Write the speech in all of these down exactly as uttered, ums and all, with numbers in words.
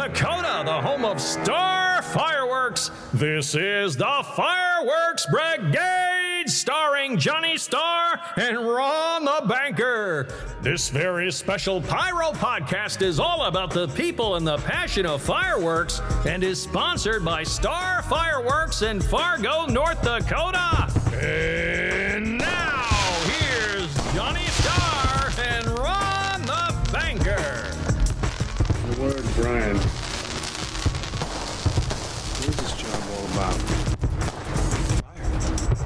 Dakota, the home of Star Fireworks. This is the Fireworks Brigade, starring Johnny Star and Ron the Banker. This very special Pyro podcast is all about the people and the passion of fireworks and is sponsored by Star Fireworks in Fargo, North Dakota. And now, here's Johnny Star and Ron the Banker. The word, Brian. What is this job all about? Fire.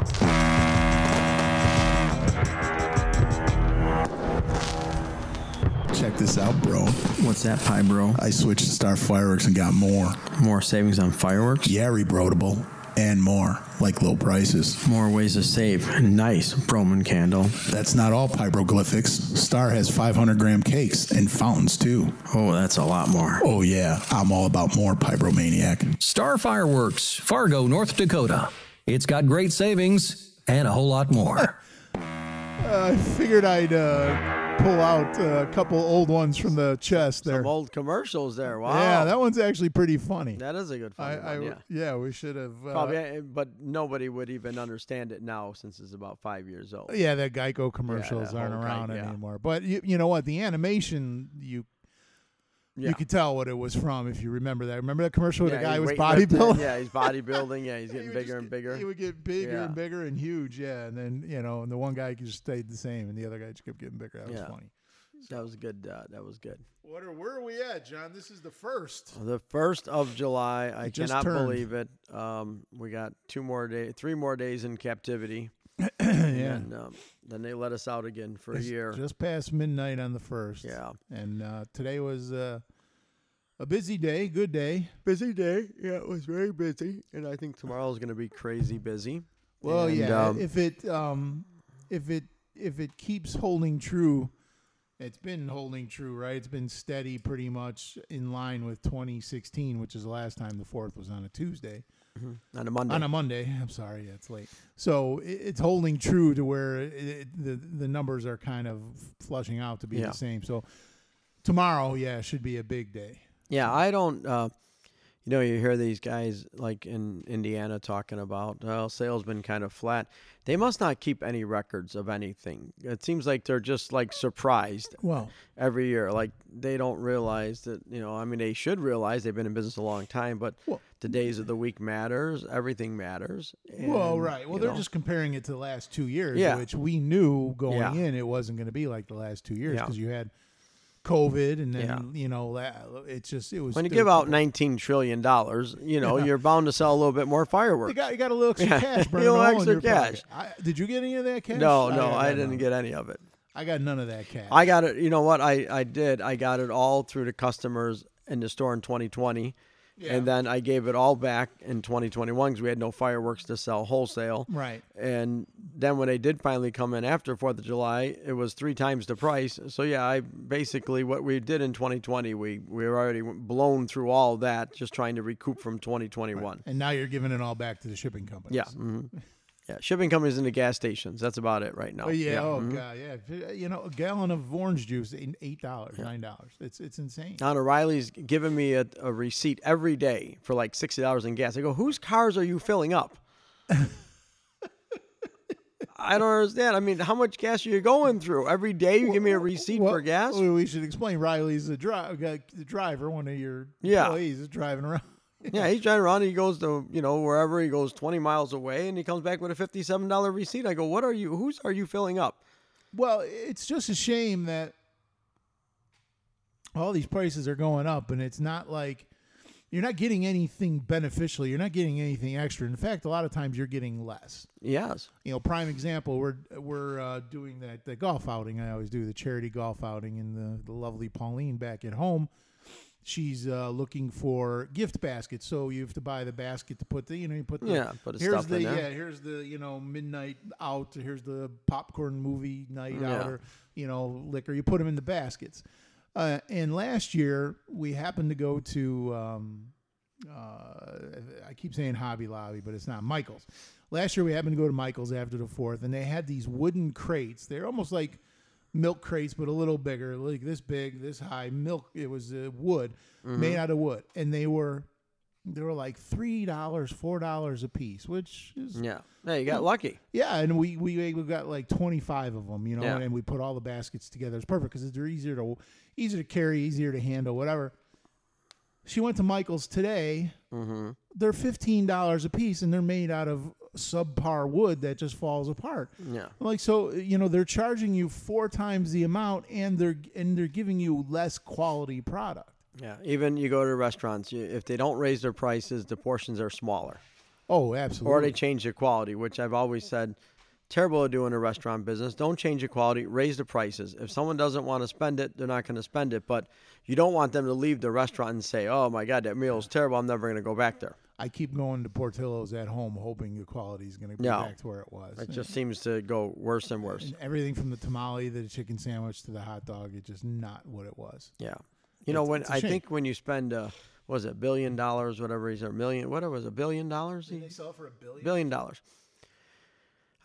Check this out, bro. What's that, Pie Bro? I switched to Star Fireworks and got more. More savings on fireworks? Yeah, rebrotable. And more, like low prices. More ways to save. Nice Broman candle. That's not all pyroglyphics. Star has five hundred gram cakes and fountains, too. Oh, that's a lot more. Oh, yeah. I'm all about more, pyromaniac. Star Fireworks, Fargo, North Dakota. It's got great savings and a whole lot more. uh, I figured I'd... Uh... pull out a couple old ones from the chest there. Some old commercials there. Wow. Yeah, that one's actually pretty funny. That is a good funny I, one, I, yeah. yeah, we should have. Uh, Probably, but nobody would even understand it now since it's about five years old. Yeah, the Geico commercials yeah, aren't around Geico, yeah. anymore. But you, you know what? The animation, you yeah. you could tell what it was from if you remember that. Remember that commercial where yeah, the guy was bodybuilding? Yeah, he's bodybuilding. Yeah, he's getting bigger get, and bigger. He would get bigger yeah. and bigger and huge, yeah. And then, you know, and the one guy just stayed the same, and the other guy just kept getting bigger. That yeah. was funny. That was good. Uh, that was good. What are, where are we at, John? This is the first. The first of July. I just cannot turned. believe it. Um, we got two more days, three more days in captivity. yeah. And um, then they let us out again for it's a year. Just past midnight on the first. Yeah. And uh, today was uh, a busy day. Good day. Busy day. Yeah, it was very busy. And I think tomorrow's going to be crazy busy. Well, and, yeah. Um, if it um, if it if it keeps holding true, it's been holding true, right? It's been steady, pretty much in line with twenty sixteen, which is the last time the fourth was on a Tuesday. Mm-hmm. On a Monday. On a Monday. I'm sorry. Yeah, it's late. So it, it's holding true to where it, it, the, the numbers are kind of flushing out to be yeah. the same. So tomorrow, yeah, should be a big day. Yeah, I don't, uh, you know, you hear these guys like in Indiana talking about, well, sales been kind of flat. They must not keep any records of anything. It seems like they're just like surprised well, every year. Like they don't realize that, you know, I mean, they should realize they've been in business a long time, but well, the days of the week matters. Everything matters. And, well, right. Well, they're know. just comparing it to the last two years, yeah. which we knew going yeah. in it wasn't going to be like the last two years because yeah. you had COVID and then, yeah. you know, it's just, it was. When you give out nineteen trillion dollars, you know, yeah. you're bound to sell a little bit more fireworks. You got, you got a little extra yeah. cash. a little extra cash. I, did you get any of that cash? No, no, I, I, I didn't know. get any of it. I got none of that cash. I got it. You know what? I, I did. I got it all through the customers in the store in twenty twenty. Yeah. And then I gave it all back in twenty twenty-one because we had no fireworks to sell wholesale. Right. And then when they did finally come in after fourth of July, it was three times the price. So, yeah, I basically what we did in twenty twenty, we, we were already blown through all that just trying to recoup from twenty twenty-one. Right. And now you're giving it all back to the shipping companies. Yeah. Mm-hmm. Yeah, shipping companies and the gas stations. That's about it right now. Oh, yeah, yeah. Oh, mm-hmm. God, yeah. You know, a gallon of orange juice, eight dollars, nine dollars. It's it's insane. Now, O'Reilly's giving me a, a receipt every day for like sixty dollars in gas. I go, whose cars are you filling up? I don't understand. I mean, how much gas are you going through? Every day you well, give me a receipt well, for gas? Well, we should explain. Riley's the, dri- the driver, one of your yeah. employees is driving around. Yeah, he's driving around. He goes to, you know, wherever he goes twenty miles away, and he comes back with a fifty-seven dollars receipt. I go, what are you, whose are you filling up? Well, it's just a shame that all these prices are going up, and it's not like you're not getting anything beneficial. You're not getting anything extra. In fact, a lot of times you're getting less. Yes. You know, prime example, we're we're uh, doing that the golf outing. I always do the charity golf outing, and the, the lovely Pauline back at home. She's uh, looking for gift baskets, so you have to buy the basket to put the, you know, you put the, yeah, put the stuff the, in there. Yeah, here's the, you know, midnight out, here's the popcorn movie night yeah. out, or, you know, liquor. You put them in the baskets. Uh, and last year, we happened to go to, um, uh, I keep saying Hobby Lobby, but it's not, Michaels. Last year, we happened to go to Michaels after the fourth, and they had these wooden crates. They're almost like milk crates, but a little bigger, like this big, this high milk. It was uh, wood, mm-hmm. made out of wood, and they were they were like three dollars, four dollars a piece, which is yeah. Yeah, you got lucky. Yeah, and we we we got like twenty five of them, you know, yeah. and we put all the baskets together. It's perfect because they're easier to easier to carry, easier to handle, whatever. She went to Michaels today. Mm-hmm. They're fifteen dollars a piece, and they're made out of subpar wood that just falls apart. Yeah. Like, so, you know, they're charging you four times the amount, and they're and they're giving you less quality product. Yeah. Even you go to restaurants, you, if they don't raise their prices, the portions are smaller. Oh, absolutely. Or they change the quality, which I've always said, terrible to do in a restaurant business. Don't change the quality, raise the prices. If someone doesn't want to spend it, they're not going to spend it. But you don't want them to leave the restaurant and say, oh, my God, that meal is terrible. I'm never going to go back there. I keep going to Portillo's at home hoping the quality is going to be no. back to where it was. It just seems to go worse and worse. And everything from the tamale to the chicken sandwich to the hot dog, it's just not what it was. Yeah. You know, it's, when it's I shame. think when you spend, uh, what was it, a billion dollars, whatever he's a million, what was it, a billion dollars? Did they sell for a billion? Billion dollars.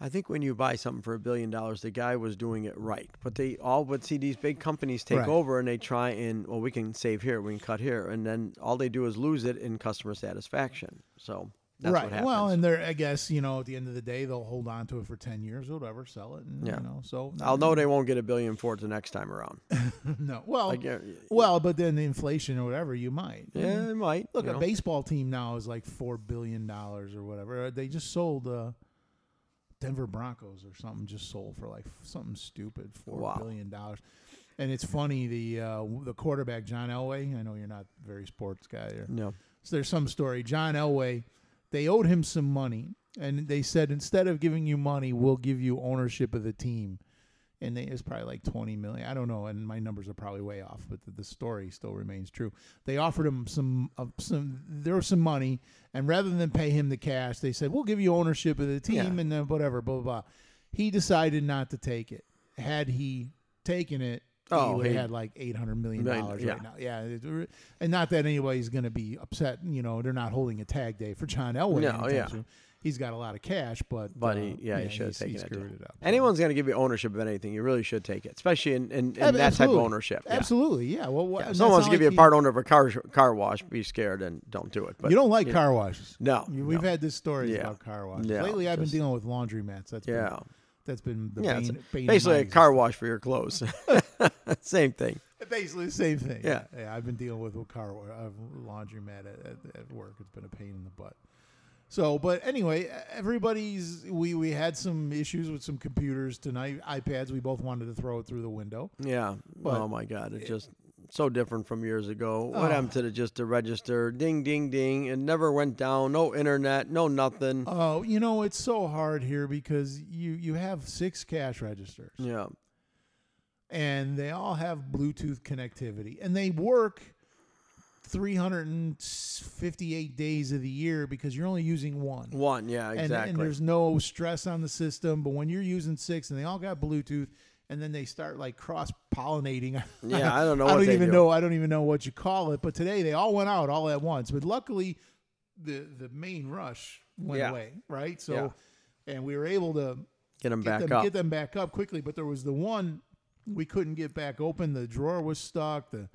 I think when you buy something for a billion dollars, the guy was doing it right. But they all would see these big companies take right. over, and they try and, well, we can save here, we can cut here. And then all they do is lose it in customer satisfaction. So that's right. what happens. Well, and they're, I guess, you know, at the end of the day, they'll hold on to it for ten years or whatever, sell it. And, yeah. You know, so I'll know they won't get a billion for it the next time around. no. Well, like, uh, well, but then the inflation or whatever, you might. Yeah, you might. Look, you a know. baseball team now is like four billion dollars or whatever. They just sold uh, Denver Broncos or something just sold for like something stupid, four wow. billion dollars, and it's funny the uh, the quarterback John Elway. I know you're not a very sports guy. Or, no, so there's some story. John Elway, they owed him some money, and they said instead of giving you money, we'll give you ownership of the team, and they, it's probably like twenty million. I don't know, and my numbers are probably way off, but the, the story still remains true. They offered him some uh, some there was some money. And rather than pay him the cash, they said, we'll give you ownership of the team yeah. and then whatever, blah, blah, blah. He decided not to take it. Had he taken it, oh, he would have had like eight hundred million dollars right yeah. now. Yeah. And not that anybody's going to be upset. You know, they're not holding a tag day for John Elway. No, yeah. Soon. He's got a lot of cash, but. But he, yeah, uh, yeah, he should have taken it. it up. Anyone's going to give you ownership of anything, you really should take it, especially in, in, in that type of ownership. Yeah. Absolutely, yeah. Well, what, yeah. If someone's going to give like you a part owner of a car car wash, be scared and don't do it. But you don't like you car washes. No. We've no. had this story yeah. about car washes. Yeah. Lately, I've Just, been dealing with laundromats. That's yeah. Been, that's been the yeah, pain, a, pain basically a car wash for your clothes. Same thing. Basically the same thing. Yeah. yeah. I've been dealing with a car wash, laundromat at, at, at work. It's been a pain in the butt. So, but anyway, everybody's, we, we had some issues with some computers tonight, iPads. We both wanted to throw it through the window. Yeah. But oh, my God. It's it, just so different from years ago. What uh, happened to the, just the register? Ding, ding, ding. It never went down. No internet. No nothing. Oh, you know, it's so hard here because you, you have six cash registers. Yeah. And they all have Bluetooth connectivity. And they work three hundred fifty-eight days of the year because you're only using one. One, yeah, exactly. And, and there's no stress on the system. But when you're using six and they all got Bluetooth, and then they start like cross-pollinating. Yeah, I don't know. I don't what even they do. know. I don't even know what you call it. But today they all went out all at once. But luckily, the the main rush went yeah. away, right? So, yeah. and we were able to get them get back them, up, get them back up quickly. But there was the one we couldn't get back open. The drawer was stuck. The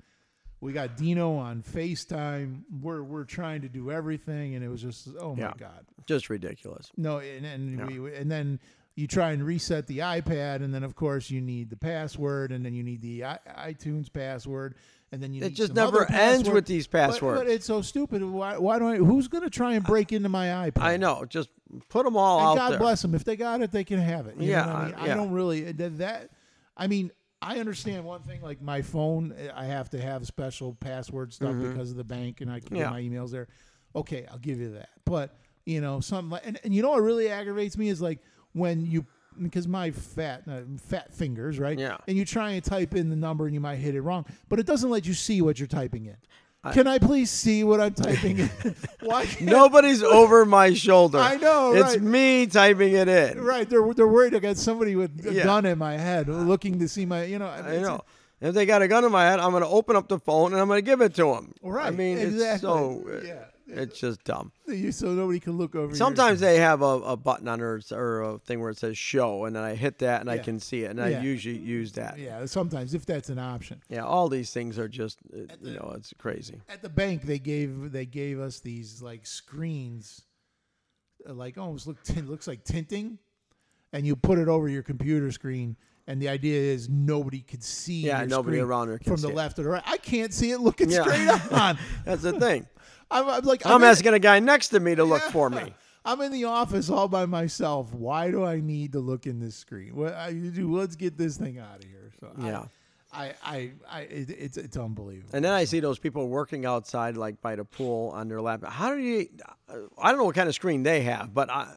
We got Dino on FaceTime. We're we're trying to do everything, and it was just oh my yeah, God, just ridiculous. No, and and yeah. we and then you try and reset the iPad, and then of course you need the password, and then you need the iTunes password, and then you it need just never other ends with these passwords. But, but it's so stupid. Why why do I? Who's gonna try and break into my iPad? I know. Just put them all and out God there. God bless them. If they got it, they can have it. You yeah, know what I, mean? yeah. I don't really that. I mean. I understand one thing, like my phone, I have to have special password stuff mm-hmm. because of the bank, and I can yeah. get my emails there. Okay, I'll give you that. But, you know, something like, and, and you know what really aggravates me is like when you, because my fat uh, fat fingers, right? Yeah. And you try and type in the number and you might hit it wrong, but it doesn't let you see what you're typing in. I, can I please see what I'm typing in? Why can't Nobody's over my shoulder. I know, right? It's me typing it in. Right. They're they're worried I got somebody with a yeah. gun in my head looking to see my, you know. I, mean, I know. If they got a gun in my head, I'm going to open up the phone and I'm going to give it to them. Right. I mean, exactly. It's so... Yeah. It's just dumb. So nobody can look over. Sometimes your... they have a, a button on or, or a thing where it says show, and then I hit that and yeah. I can see it, and yeah. I usually use that. Yeah, sometimes if that's an option. Yeah, all these things are just you the, know it's crazy. At the bank, they gave they gave us these like screens, like almost look it looks like tinting, and you put it over your computer screen. And the idea is nobody could see. Yeah, nobody around her can from see the it. Left or the right. I can't see it looking yeah. straight on. That's the thing. I'm, I'm like, I'm, I'm asking in, a guy next to me to yeah, look for me. I'm in the office all by myself. Why do I need to look in this screen? Well, I, let's get this thing out of here. So yeah, I, I, I, I it, it's it's unbelievable. And then I see those people working outside, like by the pool on their laptop. How do you? I don't know what kind of screen they have, but I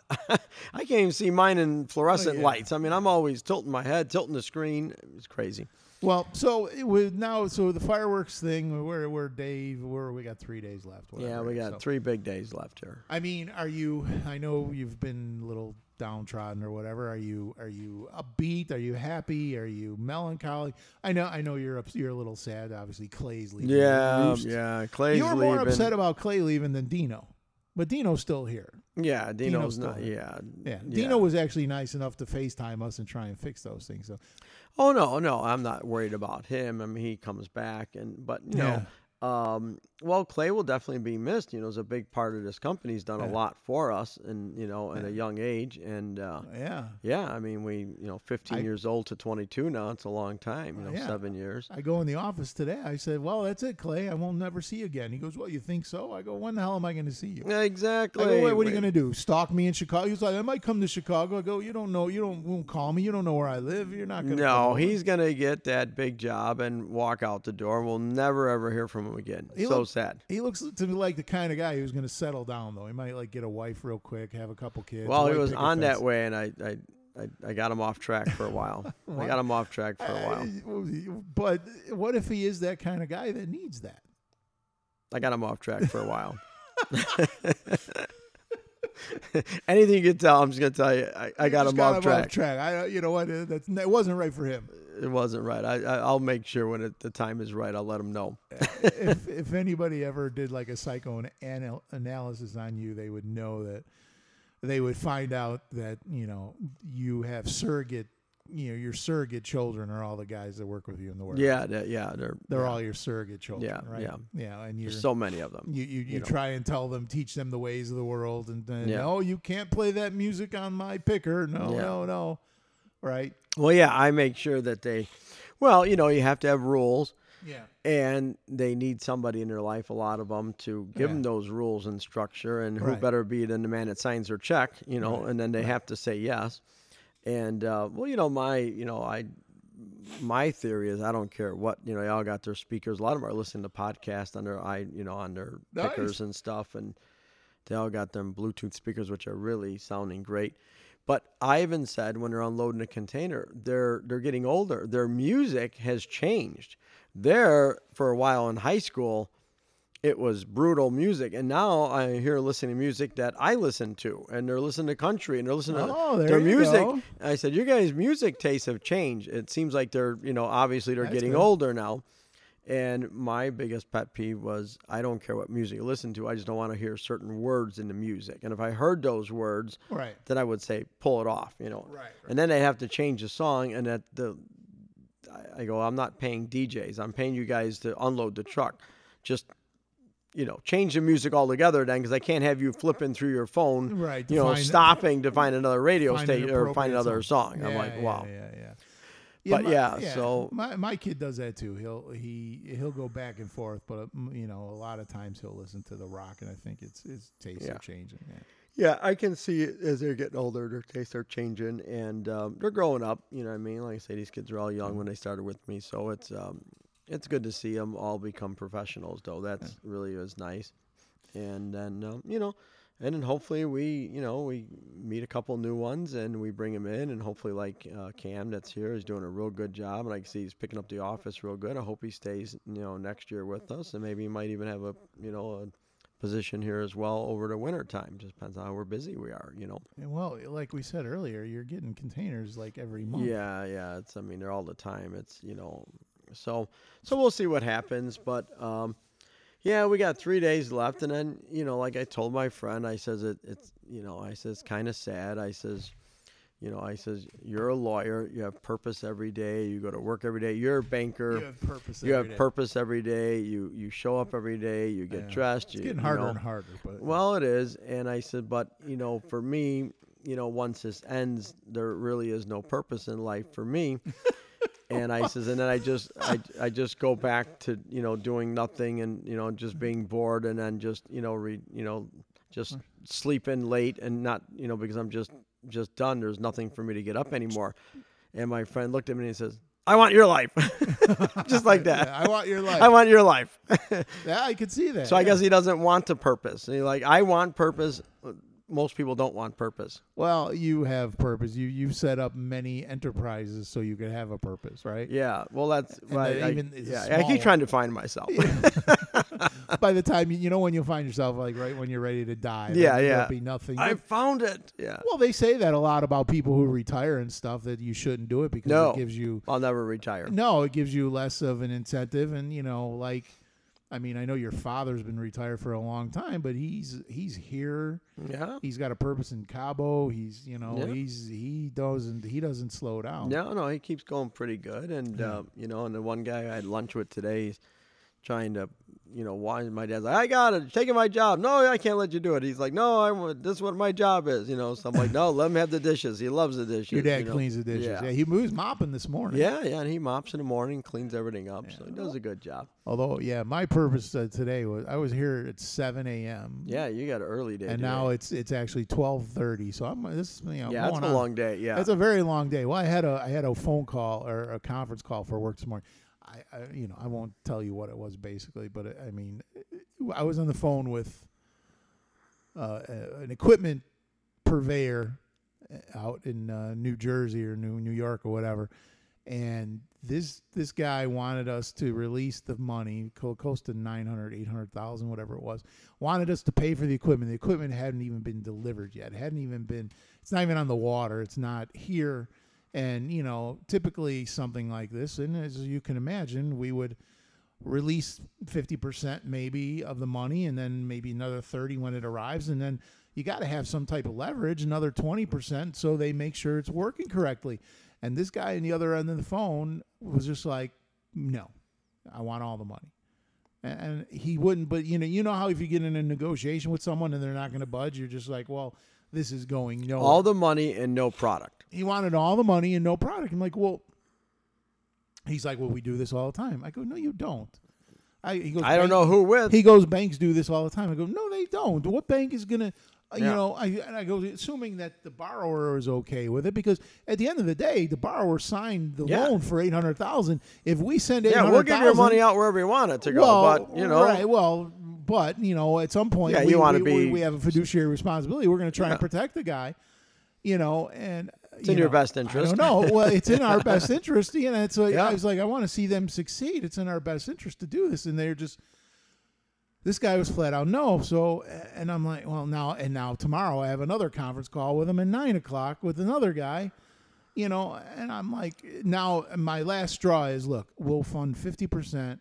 I can't even see mine in fluorescent oh, yeah. lights. I mean, I'm always tilting my head, tilting the screen. It's crazy. Well, so it was now, so the fireworks thing, we're, we're Dave, we're, we got three days left. Whatever. Yeah, we got so, three big days left here. I mean, are you, I know you've been a little downtrodden or whatever. Are you, are you upbeat? Are you happy? Are you melancholy? I know, I know you're up, you're a little sad, obviously. Clay's leaving. Yeah, yeah, Clay's leaving. You were more leaving. upset about Clay leaving than Dino. But Dino's still here. Yeah, Dino's, Dino's not. Yeah, yeah. Dino yeah. was actually nice enough to FaceTime us and try and fix those things. So, oh no, no, I'm not worried about him. I mean, he comes back, and but you yeah. know, um, well, Clay will definitely be missed. You know, he's a big part of this company. He's done yeah. a lot for us, and you know, at yeah. a young age, and uh, yeah, yeah. I mean, we, you know, fifteen I, years old to twenty-two now. It's a long time. You know, yeah. seven years. I go in the office today. I said, "Well, that's it, Clay. I won't never see you again." He goes, "Well, you think so?" I go, "When the hell am I going to see you?" Exactly. I go, "Wait, what are you going to do? Stalk me in Chicago?" He's like, "I might come to Chicago." I go, "You don't know. You don't won't call me. You don't know where I live. You're not going to." No, he's going to get that big job and walk out the door. We'll never ever hear from him again. He so. Looks, Sad. He looks to me like the kind of guy who's going to settle down, though. He might like get a wife real quick, have a couple kids. Well, he was on that way, and I, I, I, I got him off track for a while. I got him off track for a while. But what if he is that kind of guy that needs that? I got him off track for a while. Anything you can tell, I'm just going to tell you, I, I got, him, got off him off track. I, you know what? That's, that wasn't right for him. It wasn't right. I, I, I'll make sure when it, the time is right, I'll let him know. if, if anybody ever did like a psychoanalysis on you, they would know that they would find out that, you know, you have surrogate, you know, your surrogate children are all the guys that work with you in the world. Yeah, they're, yeah, they're they're yeah. all your surrogate children, yeah, right? Yeah, yeah, and you're, there's so many of them. You you, you, you know. try and tell them, teach them the ways of the world, and then yeah. oh, you can't play that music on my picker. No, yeah. no, no, right? Well, yeah, I make sure that they, well, you know, you have to have rules. Yeah, and they need somebody in their life, a lot of them, to give yeah. them those rules and structure. And who right. better be than the man that signs their check, you know? Right. And then they right. have to say yes. And, uh, well, you know, my, you know, I, my theory is I don't care what, you know, y'all got their speakers. A lot of them are listening to podcasts on their, I, you know, on their nice. pickers and stuff. And they all got them Bluetooth speakers, which are really sounding great. But Ivan said when they're unloading a container, they're, they're getting older. Their music has changed. They're, for a while in high school, it was brutal music, and now I hear listening to music that I listen to, and they're listening to country, and they're listening to oh, their music. Go. I said, "You guys' music tastes have changed. It seems like they're, you know, obviously they're That's getting good. older now." And my biggest pet peeve was, I don't care what music you listen to. I just don't want to hear certain words in the music. And if I heard those words, right. then I would say, pull it off, you know. Right, right. And then they have to change the song, and at the, I go, I'm not paying D Js. I'm paying you guys to unload the truck. Just, you know, change the music altogether then, because I can't have you flipping through your phone, right, you know, stopping to find another radio station or find another song. Yeah, I'm like, wow. Yeah, yeah, yeah. yeah but my, yeah, yeah, so my my kid does that too. He'll he he'll go back and forth, but you know, a lot of times he'll listen to the rock, and I think it's his tastes yeah. are changing. Yeah. Yeah, I can see it as they're getting older, their tastes are changing, and um, they're growing up. You know what I mean? Like I say, these kids are all young mm-hmm. when they started with me, so it's. Um, It's good to see them all become professionals, though. That's yeah. really is nice. And then, um, you know, and then hopefully we, you know, we meet a couple new ones and we bring them in. And hopefully, like uh, Cam that's here is doing a real good job. And I can see he's picking up the office real good. I hope he stays, you know, next year with us. And maybe he might even have a, you know, a position here as well over the winter time. Just depends on how we're busy we are, you know. And well, like we said earlier, you're getting containers like every month. Yeah, yeah. It's, I mean, they're all the time. It's, you know. So, so we'll see what happens, but, um, yeah, we got three days left. And then, you know, like I told my friend, I says, it, it's, you know, I says, kind of sad. I says, you know, I says, you're a lawyer. You have purpose every day. You go to work every day. You're a banker. You have purpose every day. You have purpose every day. You, you show up every day. You get yeah. dressed. It's you, getting harder you know. and harder. But, well, it is. And I said, but, you know, for me, you know, once this ends, there really is no purpose in life for me. And I says, and then I just, I, I just go back to, you know, doing nothing and, you know, just being bored and then just, you know, re, you know, just sleeping late and not, you know, because I'm just, just done. There's nothing for me to get up anymore. And my friend looked at me and he says, I want your life. Just like that. Yeah, I want your life. I want your life. Yeah, I could see that. So yeah. I guess he doesn't want the purpose. And he's like, I want purpose. Most people don't want purpose. Well, you have purpose. You you set up many enterprises so you can have a purpose, right? Yeah. Well, that's right. I, even I, yeah, I keep trying to find myself. Yeah. By the time you, you know when you find yourself, like right when you're ready to die, yeah, like, yeah, there'll be nothing. I found it. Yeah. Well, they say that a lot about people who retire and stuff that you shouldn't do it because no, it gives you. I'll never retire. No, it gives you less of an incentive, and you know, like. I mean, I know your father's been retired for a long time, but he's he's here. Yeah, he's got a purpose in Cabo. He's you know yeah. he's he doesn't he doesn't slow down. No, no, he keeps going pretty good. And yeah. uh, you know, and the one guy I had lunch with today, he's trying to you know why my dad's like, I got it, taking my job. No, I can't let you do it. He's like, no, I this is what my job is. You know, so I'm like, no, let him have the dishes. He loves the dishes. Your dad you know? cleans the dishes. Yeah, yeah he moves mopping this morning. Yeah, yeah, and he mops in the morning, cleans everything up. Yeah. So he does a good job. Although, yeah, my purpose uh, today was I was here at seven a.m. Yeah, you got an early day. And today. Now it's it's actually twelve thirty. So I'm this you know yeah, that's a on. long day. Yeah, that's a very long day. Well, I had a I had a phone call or a conference call for work this morning. I, I you know I won't tell you what it was basically, but I mean, I was on the phone with uh, an equipment purveyor out in uh, New Jersey or New New York or whatever. And this this guy wanted us to release the money, close to nine hundred thousand, eight hundred thousand, whatever it was. Wanted us to pay for the equipment. The equipment hadn't even been delivered yet. It hadn't even been. It's not even on the water. It's not here. And you know, typically something like this, and as you can imagine, we would release fifty percent maybe of the money, and then maybe another thirty when it arrives, and then you got to have some type of leverage, another twenty percent, so they make sure it's working correctly. And this guy on the other end of the phone was just like, no, I want all the money. And he wouldn't, but you know, you know how if you get in a negotiation with someone and they're not going to budge, you're just like, well, this is going nowhere. All the money and no product. He wanted all the money and no product. I'm like, well, he's like, well, we do this all the time. I go, no, you don't. I, he goes, I don't know who with. He goes, banks do this all the time. I go, no, they don't. What bank is going to, you yeah. know, I, and I go, assuming that the borrower is okay with it, because at the end of the day, the borrower signed the yeah. loan for eight hundred thousand dollars. If we send eight hundred thousand dollars. Yeah, we'll give your money out wherever you want it to go, well, but, you know. Right, well. But, you know, at some point, yeah, we, we, be, we, we have a fiduciary responsibility. We're going to try yeah. and protect the guy, you know. and It's you in know, your best interest. I don't know. Well, it's in our best interest. You know, it's like, yeah. I was like, I want to see them succeed. It's in our best interest to do this. And they're just, this guy was flat out no. So, and I'm like, well, now, and now tomorrow I have another conference call with him at nine o'clock with another guy. You know, and I'm like, now my last straw is, look, we'll fund fifty percent.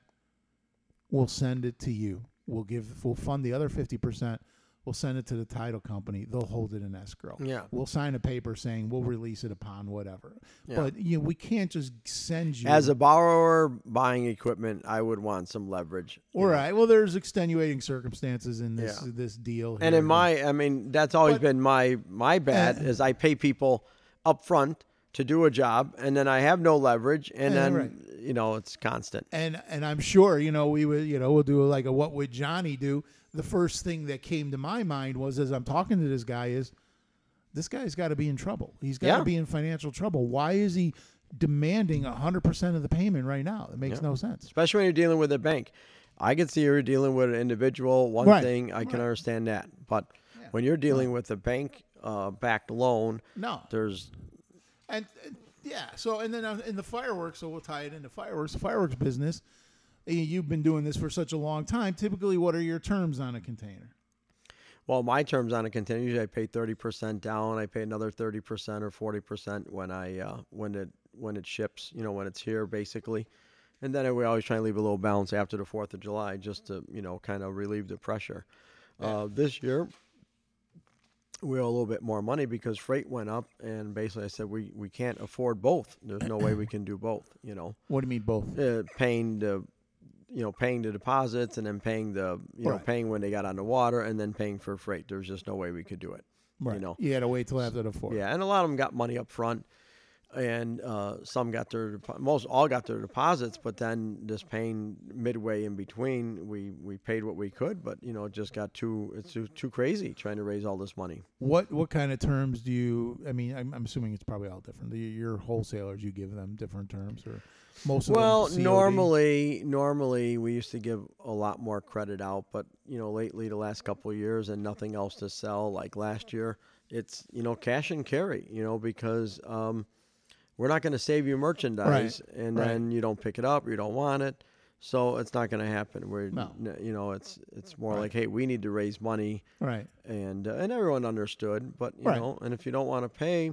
We'll send it to you. We'll give, we'll fund the other fifty percent. We'll send it to the title company. They'll hold it in escrow. Yeah. We'll sign a paper saying we'll release it upon whatever. Yeah. But you know, we can't just send you. As a borrower buying equipment, I would want some leverage. All know. right. Well, there's extenuating circumstances in this yeah. this deal. Here. And in my, I mean, that's always but, been my my bad uh, is I pay people up front to do a job, and then I have no leverage, and, and then right. you know it's constant. And and I'm sure you know we would you know we'll do like a what would Johnny do? The first thing that came to my mind was as I'm talking to this guy is, this guy's got to be in trouble. He's got to yeah. be in financial trouble. Why is he demanding one hundred percent of the payment right now? It makes yeah. no sense. Especially when you're dealing with a bank. I can see you're dealing with an individual. One right. thing I right. can understand that, but yeah. when you're dealing yeah. with a bank uh, backed loan, no, there's And, and yeah, so and then in the fireworks, so we'll tie it into fireworks. The fireworks business, you've been doing this for such a long time. Typically, what are your terms on a container? Well, my terms on a container usually I pay thirty percent down. I pay another thirty percent or forty percent when I uh, when it when it ships. You know, when it's here, basically, And then we always try and leave a little balance after the fourth of July just to, you know, kind of relieve the pressure. Yeah. Uh, this year, we owe a little bit more money because freight went up, and basically I said we, we can't afford both. There's no way we can do both, you know. What do you mean both? Uh, paying the, you know, paying the deposits and then paying the, you right. know, paying when they got on the water and then paying for freight. There's just no way we could do it. Right. You know, you had to wait till after the fourth. Yeah, and a lot of them got money up front, and uh, some got their most all got their deposits, but then just paying midway in between, we, we paid what we could, but you know, it just got too it's too, too crazy trying to raise all this money. What what kind of terms do you? I mean, I'm, I'm assuming it's probably all different. Your wholesalers, you give them different terms, or most of well, them. Well, normally normally we used to give a lot more credit out, but you know, lately the last couple of years and nothing else to sell like last year, it's you know cash and carry, you know, because um, we're not going to save you merchandise, right. and right. then you don't pick it up, or you don't want it, so it's not going to happen. We're no. you know it's it's more right. like, hey, we need to raise money, right? And uh, and everyone understood, but you right. know, and if you don't want to pay,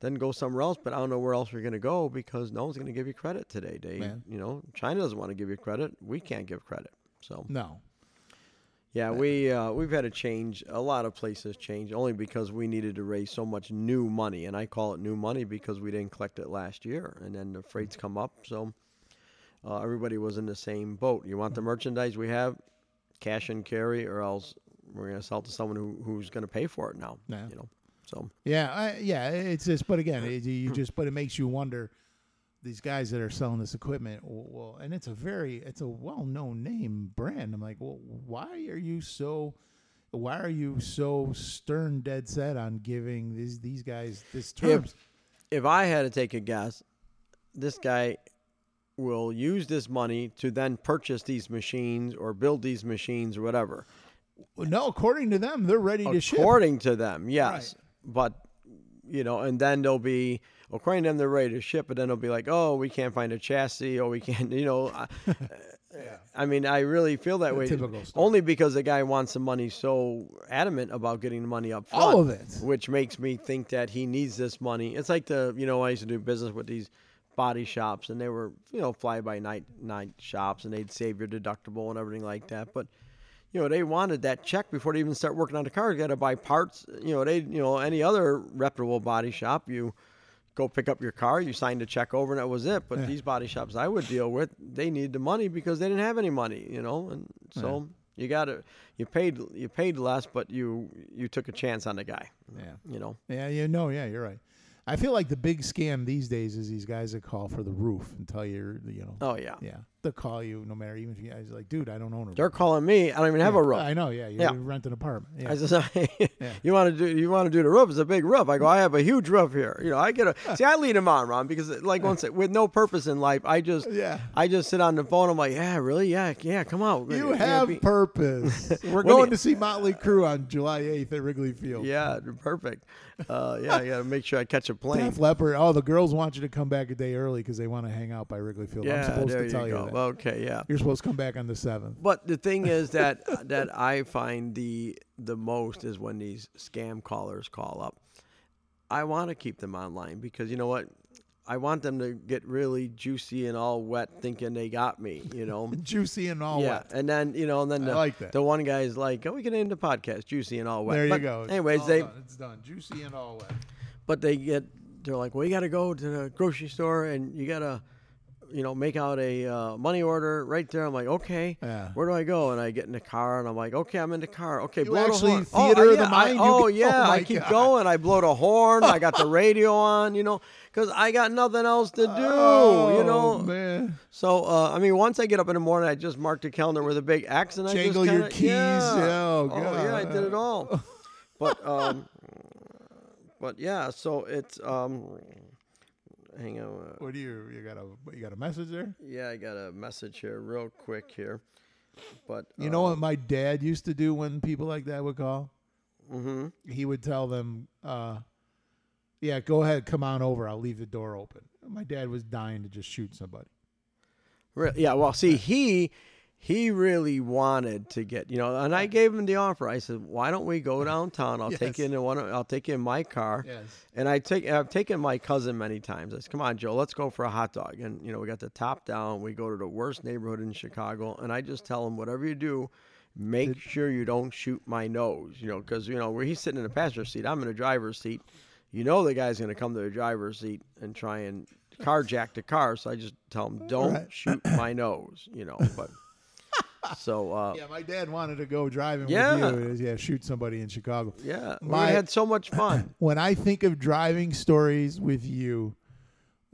then go somewhere else. But I don't know where else you're going to go because no one's going to give you credit today, Dave. Man. You know, China doesn't want to give you credit. We can't give credit. So no. Yeah, Man. we uh, we've had a change. A lot of places change only because we needed to raise so much new money, and I call it new money because we didn't collect it last year, and then the freights come up. So uh, everybody was in the same boat. You want the merchandise we have, cash and carry, or else we're going to sell to someone who, who's going to pay for it now. Yeah. You know. So yeah, I, yeah, it's just. But again, it, you just. But it makes you wonder. These guys that are selling this equipment, well, and it's a very, it's a well-known name brand. I'm like, well, why are you so, why are you so stern, dead set on giving these these guys this terms? If, if I had to take a guess, this guy will use this money to then purchase these machines or build these machines or whatever. No, according to them, they're ready according to ship. According to them, yes, right. But you know, and then there'll be. According to them, they're ready to ship, but then it'll be like, oh, we can't find a chassis, or we can't, you know. I, yeah. I mean, I really feel that the way. Typical story. Only because the guy wants the money so adamant about getting the money up front. All of it. Which makes me think that he needs this money. It's like the, you know, I used to do business with these body shops, and they were, you know, fly-by-night night shops, and they'd save your deductible and everything like that. But, you know, they wanted that check before they even start working on the car. You got to buy parts. You know, they, you know, any other reputable body shop, you go pick up your car, you signed a check over, and that was it. But yeah. these body shops I would deal with, they needed the money because they didn't have any money, you know. And so yeah. you got to, you paid, you paid less, but you, you took a chance on the guy. Yeah, you know. Yeah, you know. Yeah, you're right. I feel like the big scam these days is these guys that call for the roof and tell you, you know. Oh yeah. Yeah. They'll call you no matter, even if you guys are like, dude, I don't own a roof. They're calling me. I don't even yeah. have a roof. I know. Yeah. You yeah. rent an apartment. Yeah. I just, yeah. You want to do, you want to do the roof? It's a big roof. I go, I have a huge roof here. You know, I get a, see, I lead them on, Ron, because like once with no purpose in life, I just, yeah. I just sit on the phone. I'm like, yeah, really? Yeah. Yeah. Come on. You yeah, have be. purpose. We're going to see Motley Crue on July eighth at Wrigley Field. Yeah. Perfect. Uh, yeah. I got to make sure I catch a plane. Def Leppard. Oh, the girls want you to come back a day early because they want to hang out by Wrigley Field. Yeah, I'm supposed there to tell you. you Okay, yeah. You're supposed to come back on the seventh. But the thing is that that I find the the most is when these scam callers call up. I want to keep them online because you know what? I want them to get really juicy and all wet thinking they got me, you know. Juicy and all yeah. wet. Yeah, and then, you know, and then the, I like that. The one guy's like, oh, we can end the podcast, Juicy and All Wet. There but you go. Anyways, it's they done. It's done. Juicy and all wet. But they get, they're like, well, you got to go to the grocery store and you got to, you know, make out a uh, money order right there. I'm like, okay, yeah. where do I go? And I get in the car, and I'm like, okay, I'm in the car. Okay, you blow the horn. Theater oh, yeah, of the mind. I, oh, yeah, oh I keep God. going. I blow the horn. I got the radio on, you know, because I got nothing else to do, oh, you know. Man. So, uh, I mean, once I get up in the morning, I just mark the calendar with a big X, and I Jangle just kinda, your keys. Yeah. Oh, God. Oh, yeah, I did it all. But, um, but yeah, so it's... Um, Hang on. What do you you got a you got a message there? Yeah, I got a message here, real quick here. But you um, know what my dad used to do when people like that would call? Mm-hmm. He would tell them, uh, "Yeah, go ahead, come on over. I'll leave the door open." My dad was dying to just shoot somebody. Really? Yeah. Well, see, he he really wanted to get, you know, and I gave him the offer. I said, why don't we go downtown? I'll yes. take you in one. I'll take you in my car. Yes. And I take, I've taken my cousin many times. I said, come on, Joe, let's go for a hot dog. And, you know, we got the top down. We go to the worst neighborhood in Chicago. And I just tell him, whatever you do, make sure you don't shoot my nose, you know, because, you know, where he's sitting in the passenger seat, I'm in the driver's seat. You know the guy's going to come to the driver's seat and try and carjack the car. So I just tell him, don't right. shoot my nose, you know. But so uh, yeah, my dad wanted to go driving yeah. with you. Yeah, shoot somebody in Chicago. Yeah, my, we had so much fun. When I think of driving stories with you,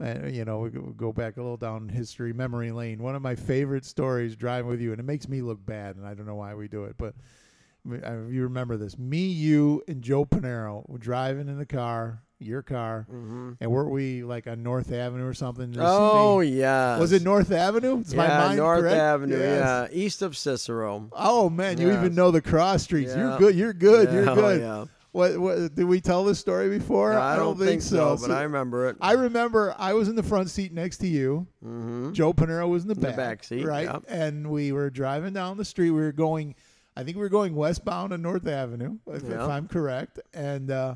uh, you know, we go back a little down history memory lane. One of my favorite stories driving with you, and it makes me look bad, and I don't know why we do it, but. I, you remember this? Me, you, and Joe Panero were driving in the car, your car, mm-hmm. and weren't we like on North Avenue or something? Oh yeah, was it North Avenue? Is yeah, my mind North correct? Avenue, yes. yeah, east of Cicero. Oh man, yes. you even know the cross streets. Yeah. You're good. You're good. Yeah. You're good. Oh, yeah. What, what did we tell this story before? No, I, I don't, don't think, think so, so, but I remember it. I remember I was in the front seat next to you. Mm-hmm. Joe Panero was in the, in back, the back seat, right? Yep. And we were driving down the street. We were going. I think we were going westbound on North Avenue, if, yeah. if I'm correct. And uh,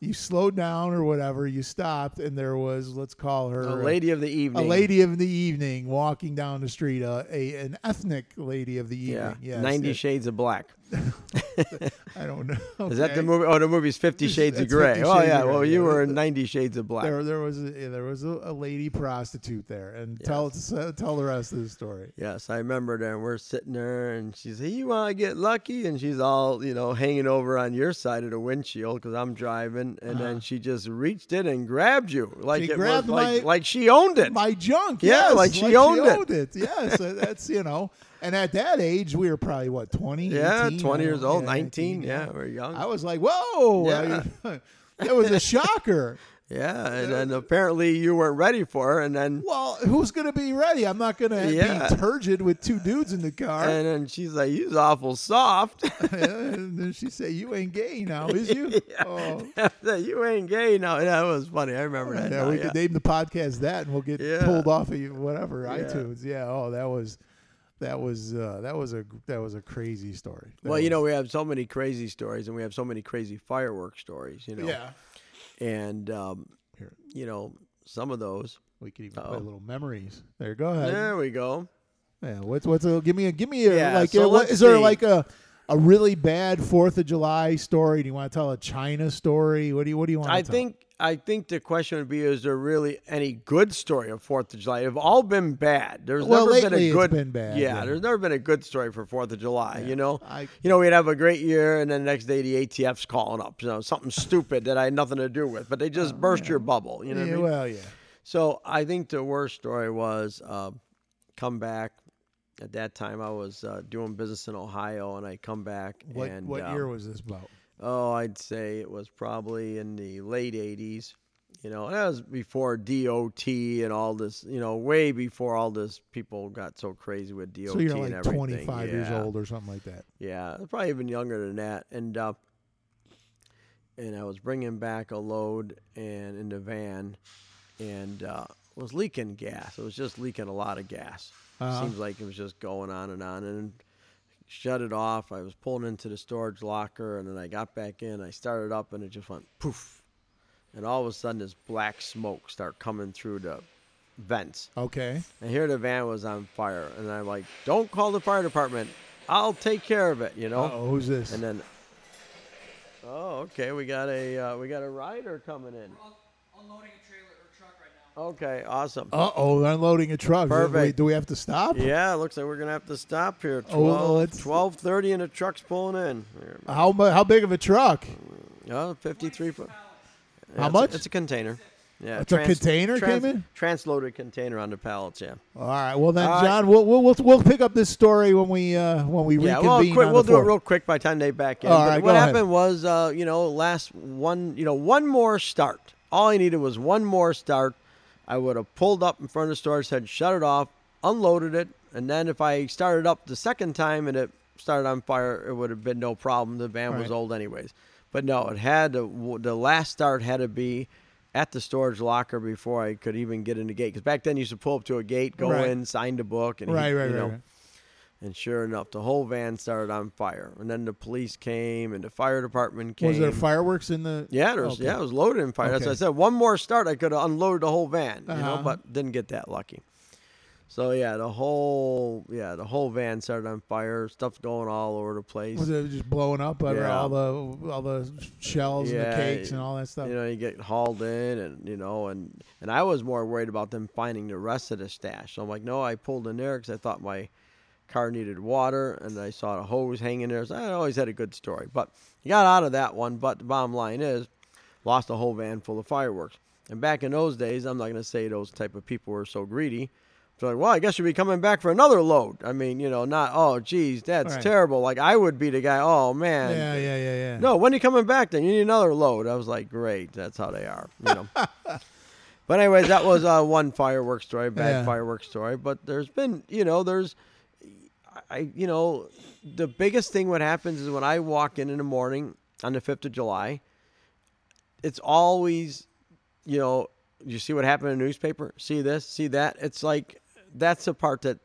you slowed down or whatever. You stopped, and there was, let's call her. A lady a, of the evening. A lady of the evening walking down the street, uh, a an ethnic lady of the evening. Yeah, yes, Ninety it, Shades of Black. I don't know. Okay. Is that the movie? Oh, the movie's Fifty Shades That's of Grey. Oh, yeah. Well, you were in Ninety Shades of Black. There, there was, a, there was a, a lady prostitute there, and yes. tell uh, tell the rest of the story. Yes, I remember that. And we're sitting there, and she said, "You want to get lucky?" And she's all, you know, hanging over on your side of the windshield because I'm driving, and uh-huh. then she just reached in and grabbed you, like she it was, my, like, like she owned it, my junk. Yeah, yes, like she, like owned, she it. owned it. Yes, that's you know. And at that age, we were probably, what, twenty? Yeah, eighteen, twenty years old, yeah, nineteen. Yeah, yeah, we were young. I was like, whoa. Yeah. I, that was a shocker. Yeah, and then apparently you weren't ready for her. And then, well, who's going to be ready? I'm not going to yeah. be turgid with two dudes in the car. And then she's like, "You's awful soft." And then she said, "You ain't gay now, is you?" yeah. Oh, said, "You ain't gay now." That was funny. I remember that. Yeah, now, we yeah. could name the podcast that, and we'll get yeah. pulled off of whatever yeah. iTunes. Yeah. Oh, that was. That was uh, that was a that was a crazy story. That well, was... you know, we have so many crazy stories, and we have so many crazy fireworks stories. You know, yeah, and um, Here. you know, some of those we could even Uh-oh. play little memories. There, go ahead. There we go. Yeah, what's what's a, give me a give me a yeah, like so a, what, is there see. like a a really bad Fourth of July story? Do you want to tell a China story? What do you what do you want? I to tell? think I think the question would be: is there really any good story of Fourth of July? They've all been bad. There's well, never been a good. It's been bad, yeah, yeah, there's never been a good story for Fourth of July. Yeah, you know, I, you know, we'd have a great year, and then the next day the A T F's calling up, you know, something stupid that I had nothing to do with, but they just oh, burst yeah. your bubble. You know, yeah, what I mean? well, yeah. So I think the worst story was uh, come back. At that time, I was uh, doing business in Ohio, and I come back. What, and, what uh, year was this about? Oh, I'd say it was probably in the late eighties, you know, and that was before D O T and all this, you know, way before all this people got so crazy with D O T and everything. So you're like twenty-five yeah. years old or something like that. Yeah, probably even younger than that. And uh, and I was bringing back a load and in the van, and uh, it was leaking gas. It was just leaking a lot of gas. Uh-huh. Seems like it was just going on and on and shut it off. I was pulling into the storage locker, and then I got back in. I started up, and it just went poof. And all of a sudden, this black smoke started coming through the vents. Okay. And here the van was on fire. And I'm like, "Don't call the fire department. I'll take care of it," you know? Oh, who's this? And then, oh, okay, we got a uh, we got a rider coming in. We're unloading a trailer or truck right now. Okay, awesome. Uh-oh, they're unloading a truck. Perfect. Wait, do we have to stop? Yeah, it looks like we're going to have to stop here. twelve, oh, twelve thirty, and the truck's pulling in. How how big of a truck? Oh, fifty-three foot. Yeah, how much? A, it's a container. Yeah, it's trans, a container trans, came in? Transloaded container on the pallets, yeah. All right. Well, then, uh, John, we'll, we'll we'll we'll pick up this story when we uh, when we yeah, reconvene. Well, quick, we'll do floor. it real quick by the time they back in. All right, what happened ahead. was, uh, you know, last one, you know, one more start. All I needed was one more start. I would have pulled up in front of the store, said shut it off, unloaded it, and then if I started up the second time and it started on fire, it would have been no problem. The van All was right. old anyways. But no, it had to, the last start had to be at the storage locker before I could even get in the gate. Because back then you used to pull up to a gate, go right. in, sign the book, and right, he, right, you right, know. Right. And sure enough, the whole van started on fire. And then the police came and the fire department came. Was there fireworks in the... Yeah, there was, okay. yeah it was loaded in fire. Okay. That's what I said. One more start, I could have unloaded the whole van, uh-huh. you know, but didn't get that lucky. So, yeah, the whole yeah the whole van started on fire. Stuff going all over the place. Was it just blowing up under yeah. all the all the shells yeah, and the cakes and all that stuff? You know, you get hauled in, and, you know, and, and I was more worried about them finding the rest of the stash. So I'm like, no, I pulled in there because I thought my... car needed water, and I saw the hose hanging there. So I always had a good story, but he got out of that one. But the bottom line is, lost a whole van full of fireworks. And back in those days, I'm not going to say those type of people were so greedy. So like, well, I guess you'll be coming back for another load. I mean, you know, not oh, geez, that's right. terrible. Like I would be the guy. Oh man, yeah, yeah, yeah, yeah. No, when are you coming back? Then you need another load. I was like, great, that's how they are. You know. But anyways, that was uh, one fireworks story, bad yeah. fireworks story. But there's been, you know, there's. I, you know, the biggest thing what happens is when I walk in in the morning on the fifth of July, it's always, you know, you see what happened in the newspaper, see this, see that. It's like, that's the part that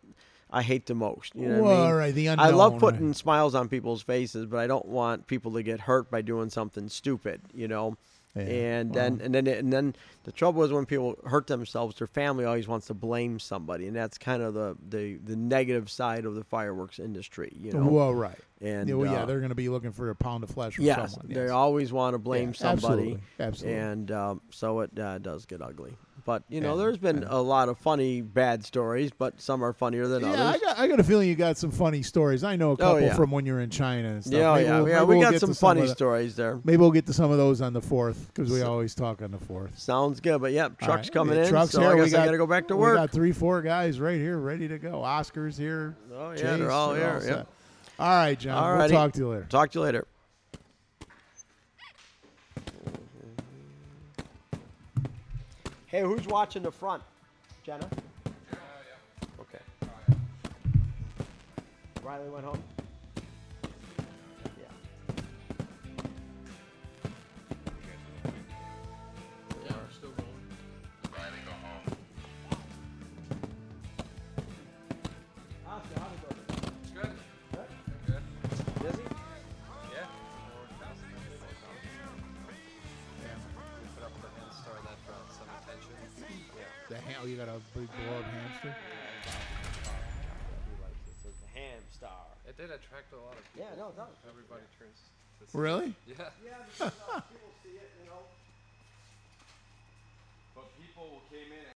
I hate the most. You know what well, I mean? Right, the unknown, I love putting right. smiles on people's faces, but I don't want people to get hurt by doing something stupid, you know. Yeah. And then, well. and then, and then the trouble is when people hurt themselves, their family always wants to blame somebody. And that's kind of the, the, the negative side of the fireworks industry, you know? Well, right. And yeah, well, uh, yeah they're going to be looking for a pound of flesh. From yes, someone. Yes. They always want to blame yeah, somebody. Absolutely. Absolutely. And, um, so it uh, does get ugly, but you know, yeah, there's been yeah. a lot of funny, bad stories, but some are funnier than yeah, others. I got, I got a feeling you got some funny stories. I know a couple oh, yeah. from when you're in China and stuff. Yeah, maybe yeah, we'll, yeah we we'll got some funny some the, stories there. Maybe we'll get to some of those on the fourth. Because we so, always talk on the fourth. Sounds good, but yeah, truck's right. coming yeah, in. Truck's so here. I guess we got, I gotta go back to work. We got three, four guys right here, ready to go. Oscar's here. Oh yeah, Chase, they're all here. All, yep. all right, John. Alrighty. We'll talk to you later. Talk to you later. Hey, who's watching the front, Jenna? Uh, yeah. Okay. Uh, yeah. Riley went home. Oh, you got a big blow-up hamster? The hamster. It did attract a lot of people. Yeah, no, it does. Everybody yeah. turns to see Really? It. Yeah. Yeah, because uh, people see it, you know. But people came in